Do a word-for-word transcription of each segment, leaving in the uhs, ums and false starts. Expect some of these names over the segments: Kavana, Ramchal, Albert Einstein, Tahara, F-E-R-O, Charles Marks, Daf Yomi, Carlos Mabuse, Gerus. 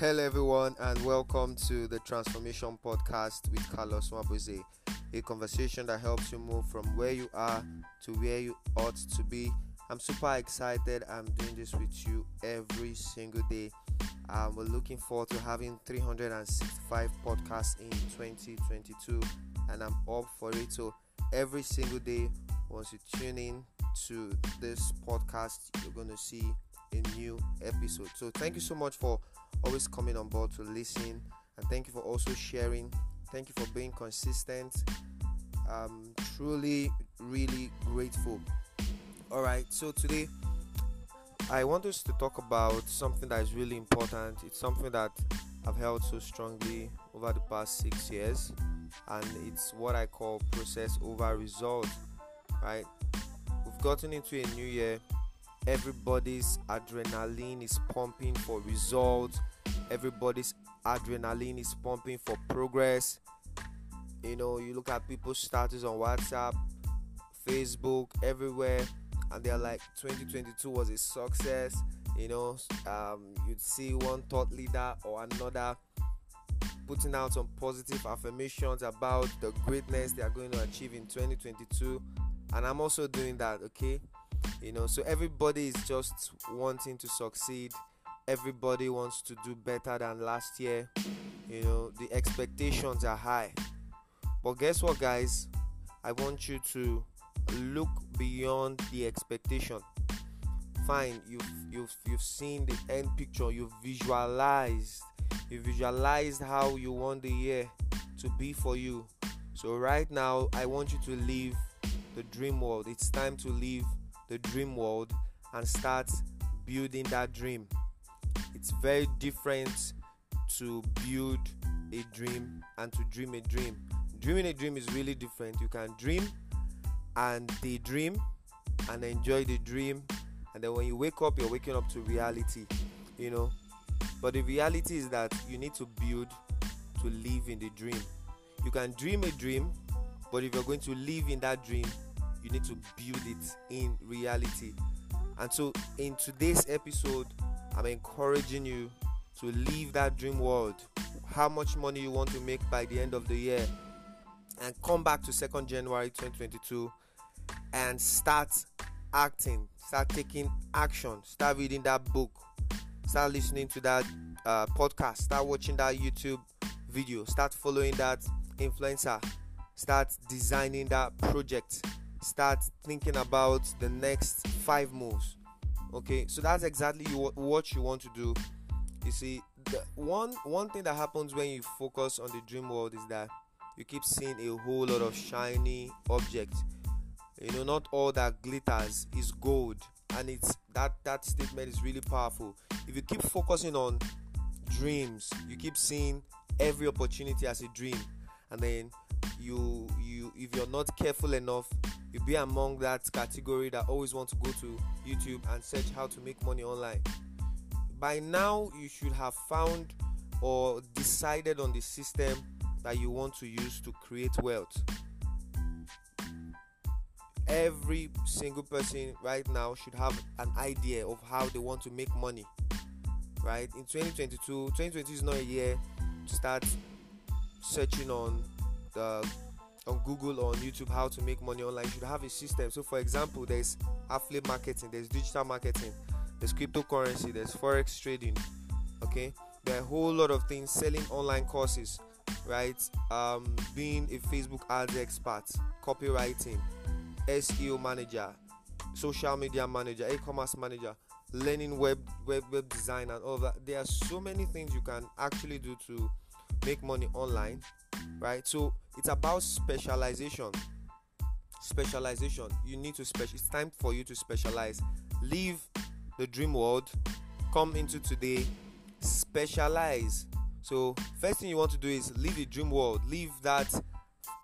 Hello everyone, and welcome to the Transformation Podcast with Carlos Mabuse, a conversation that helps you move from where you are to where you ought to be. I'm super excited. I'm doing this with you every single day. Um, we're looking forward to having three hundred sixty-five podcasts in twenty twenty-two, and I'm up for it. So every single day, once you tune in to this podcast, you're going to see a new episode. So thank you so much for always coming on board to listen, and thank you for also sharing. Thank you for being consistent. I'm truly really grateful. All right, so today I want us to talk about something that is really important. It's something that I've held so strongly over the past six years, and it's what I call process over result. Right, we've gotten into a new year. Everybody's adrenaline is pumping for results. Everybody's adrenaline is pumping for progress. You know, you look at people's status on WhatsApp, Facebook, everywhere, and they're like, twenty twenty-two was a success. You know, um, you'd see one thought leader or another putting out some positive affirmations about the greatness they are going to achieve in twenty twenty-two. And I'm also doing that, okay? You know, so everybody is just wanting to succeed. Everybody wants to do better than last year. You know, the expectations are high. But guess what, guys? I want you to look beyond the expectation. Fine, you've you've you've seen the end picture. You've visualized. You visualized how you want the year to be for you. So right now, I want you to leave the dream world. It's time to leave the dream world and start building that dream. It's very different to build a dream and to dream a dream. Dreaming a dream is really different. You can dream and daydream and enjoy the dream, and then when you wake up, you're waking up to reality, you know. But the reality is that you need to build to live in the dream. You can dream a dream, but if you're going to live in that dream, you need to build it in reality. And so in today's episode, I'm encouraging you to leave that dream world. How much money you want to make by the end of the year, and come back to second January twenty twenty-two and start acting, start taking action, start reading that book, start listening to that uh, podcast, start watching that YouTube video, start following that influencer, start designing that project, start thinking about the next five moves. Okay, so that's exactly what you want to do. You see, the one one thing that happens when you focus on the dream world is that you keep seeing a whole lot of shiny objects. You know, not all that glitters is gold, and it's that that statement is really powerful. If you keep focusing on dreams, you keep seeing every opportunity as a dream, and then you you if you're not careful enough, you be among that category that always want to go to YouTube and search how to make money online. By now, you should have found or decided on the system that you want to use to create wealth. Every single person right now should have an idea of how they want to make money, right? In twenty twenty-two, twenty twenty is not a year to start searching on the on Google or on YouTube how to make money online. You should have a system. So for example, there's affiliate marketing, there's digital marketing, there's cryptocurrency, there's forex trading. Okay, there are a whole lot of things, selling online courses, right? Um being a Facebook ads expert, copywriting, S E O manager, social media manager, e-commerce manager, learning web web web design, and all that. There are so many things you can actually do to make money online, right? So it's about specialization. Specialization. You need to special. It's time for you to specialize. Leave the dream world. Come into today. Specialize. So first thing you want to do is leave the dream world. Leave that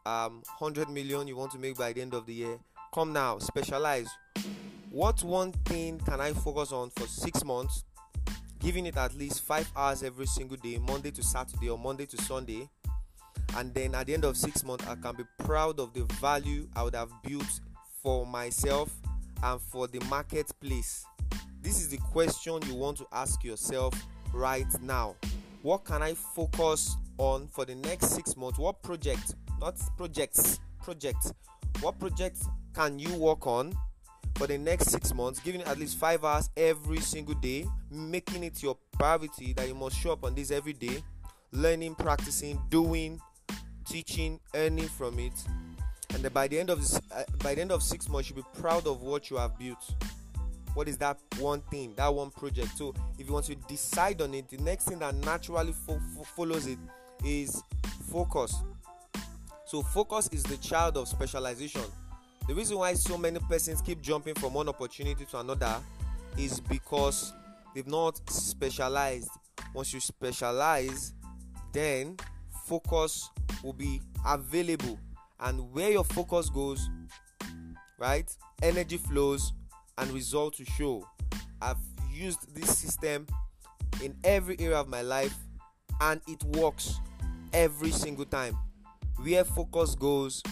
um, one hundred million you want to make by the end of the year. Come now. Specialize. What one thing can I focus on for six months? Giving it at least five hours every single day, Monday to Saturday or Monday to Sunday. And then at the end of six months, I can be proud of the value I would have built for myself and for the marketplace. This is the question you want to ask yourself right now. What can I focus on for the next six months? What project, not projects, projects. What projects can you work on for the next six months, giving at least five hours every single day, making it your priority that you must show up on this every day, learning, practicing, doing, teaching, earning from it. And by the end of this, uh, by the end of six months, you'll be proud of what you have built. What is that one thing, that one project? So if you want to decide on it, the next thing that naturally fo- fo- follows it is focus. So focus is the child of specialization. The reason why so many persons keep jumping from one opportunity to another is because they've not specialized. Once you specialize, then focus will be available. And where your focus goes, right, energy flows and result to show. I've used this system in every area of my life and it works every single time. Where focus goes,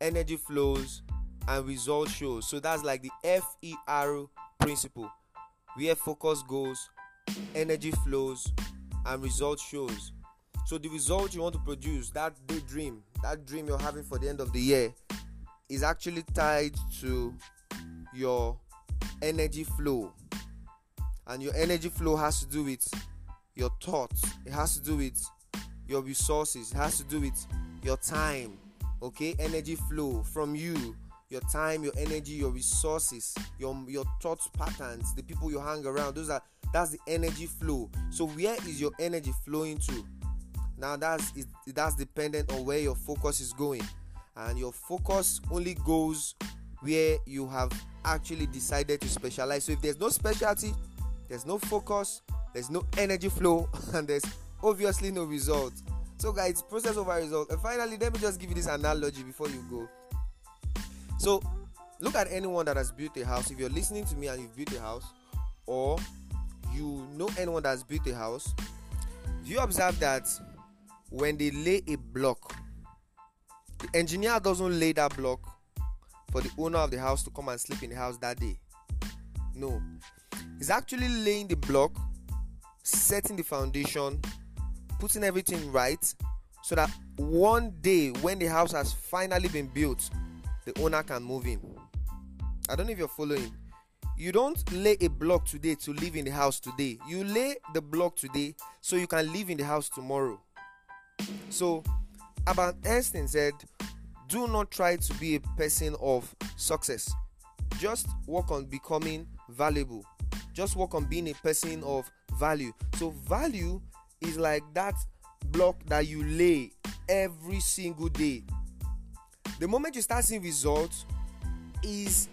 energy flows, and result shows. So that's like the F E R O principle. Where focus goes, energy flows, and result shows. So the result you want to produce, that daydream, that dream you're having for the end of the year, is actually tied to your energy flow. And your energy flow has to do with your thoughts. It has to do with your resources. It has to do with your time. Okay? Energy flow from you. Your time, your energy, your resources, your your thought patterns, the people you hang around. Those are that's the energy flow. So where is your energy flowing to? Now that's it, that's dependent on where your focus is going, and your focus only goes where you have actually decided to specialize. So if there's no specialty, there's no focus, there's no energy flow, and there's obviously no result. So guys, process over result. And finally, let me just give you this analogy before you go. So, look at anyone that has built a house. If you're listening to me and you've built a house, or you know anyone that's built a house, do you observe that when they lay a block, the engineer doesn't lay that block for the owner of the house to come and sleep in the house that day? No. He's actually laying the block, setting the foundation, putting everything right, so that one day when the house has finally been built, the owner can move in. I don't know if you're following. You don't lay a block today to live in the house today. You lay the block today so you can live in the house tomorrow. So, Albert Einstein said, do not try to be a person of success. Just work on becoming valuable. Just work on being a person of value. So, value is like that block that you lay every single day. The moment you start seeing results is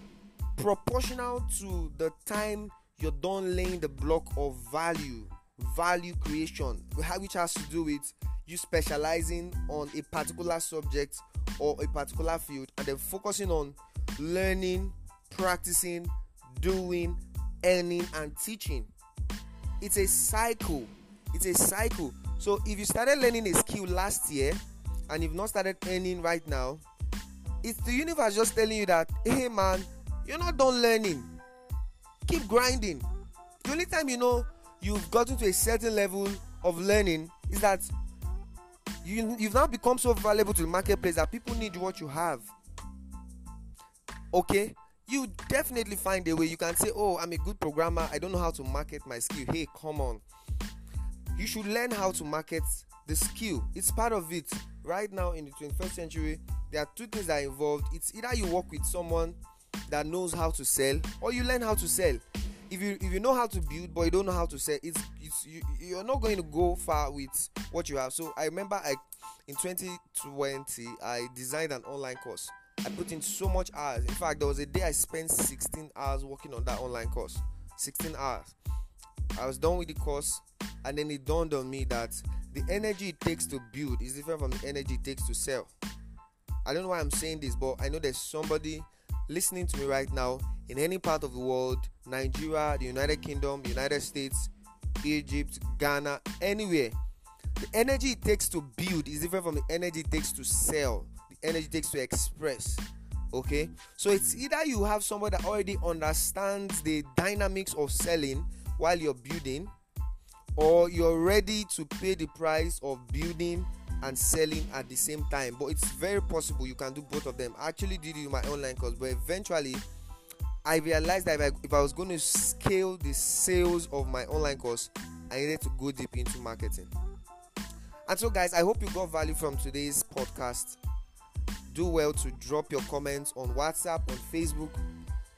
proportional to the time you're done laying the block of value, value creation, which has to do with you specializing on a particular subject or a particular field, and then focusing on learning, practicing, doing, earning, and teaching. It's a cycle. It's a cycle. So if you started learning a skill last year and you've not started earning right now, it's the universe just telling you that, hey man, you're not done learning. Keep grinding. The only time you know you've gotten to a certain level of learning is that you, you've now become so valuable to the marketplace that people need what you have. Okay? You definitely find a way. You can say, oh, I'm a good programmer. I don't know how to market my skill. Hey, come on. You should learn how to market the skill. It's part of it. Right now in the twenty-first century, there are two things that are involved. It's either you work with someone that knows how to sell, or you learn how to sell. If you if you know how to build but you don't know how to sell, it's, it's you, you're not going to go far with what you have. So I remember I in twenty twenty I designed an online course. I put in so much hours. In fact, there was a day I spent sixteen hours working on that online course. sixteen hours. I was done with the course, and then it dawned on me that the energy it takes to build is different from the energy it takes to sell. I don't know why I'm saying this, but I know there's somebody listening to me right now in any part of the world, Nigeria, the United Kingdom, the United States, Egypt, Ghana, anywhere. The energy it takes to build is different from the energy it takes to sell, the energy it takes to express. Okay? So it's either you have somebody that already understands the dynamics of selling while you're building, or you're ready to pay the price of building and selling at the same time. But it's very possible you can do both of them. I actually did it in my online course, but eventually I realized that if I, if I was going to scale the sales of my online course, I needed to go deep into marketing. And so, guys, I hope you got value from today's podcast. Do well to drop your comments on WhatsApp, on Facebook,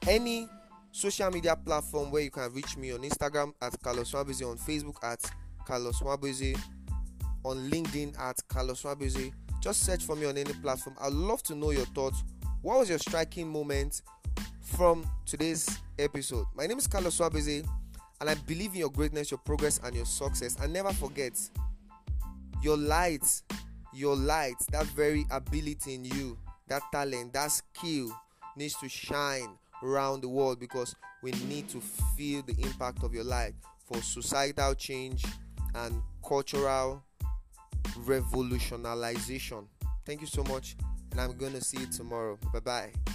any social media platform where you can reach me on Instagram at Carlos Mabuse, on Facebook at Carlos Mabuse, on LinkedIn at Carlos Mabuse. Just search for me on any platform. I'd love to know your thoughts. What was your striking moment from today's episode? My name is Carlos Mabuse, and I believe in your greatness, your progress, and your success. And never forget, your light, your light, that very ability in you, that talent, that skill needs to shine around the world, because we need to feel the impact of your life for societal change and cultural revolutionization. Thank you so much, and I'm going to see you tomorrow. Bye-bye.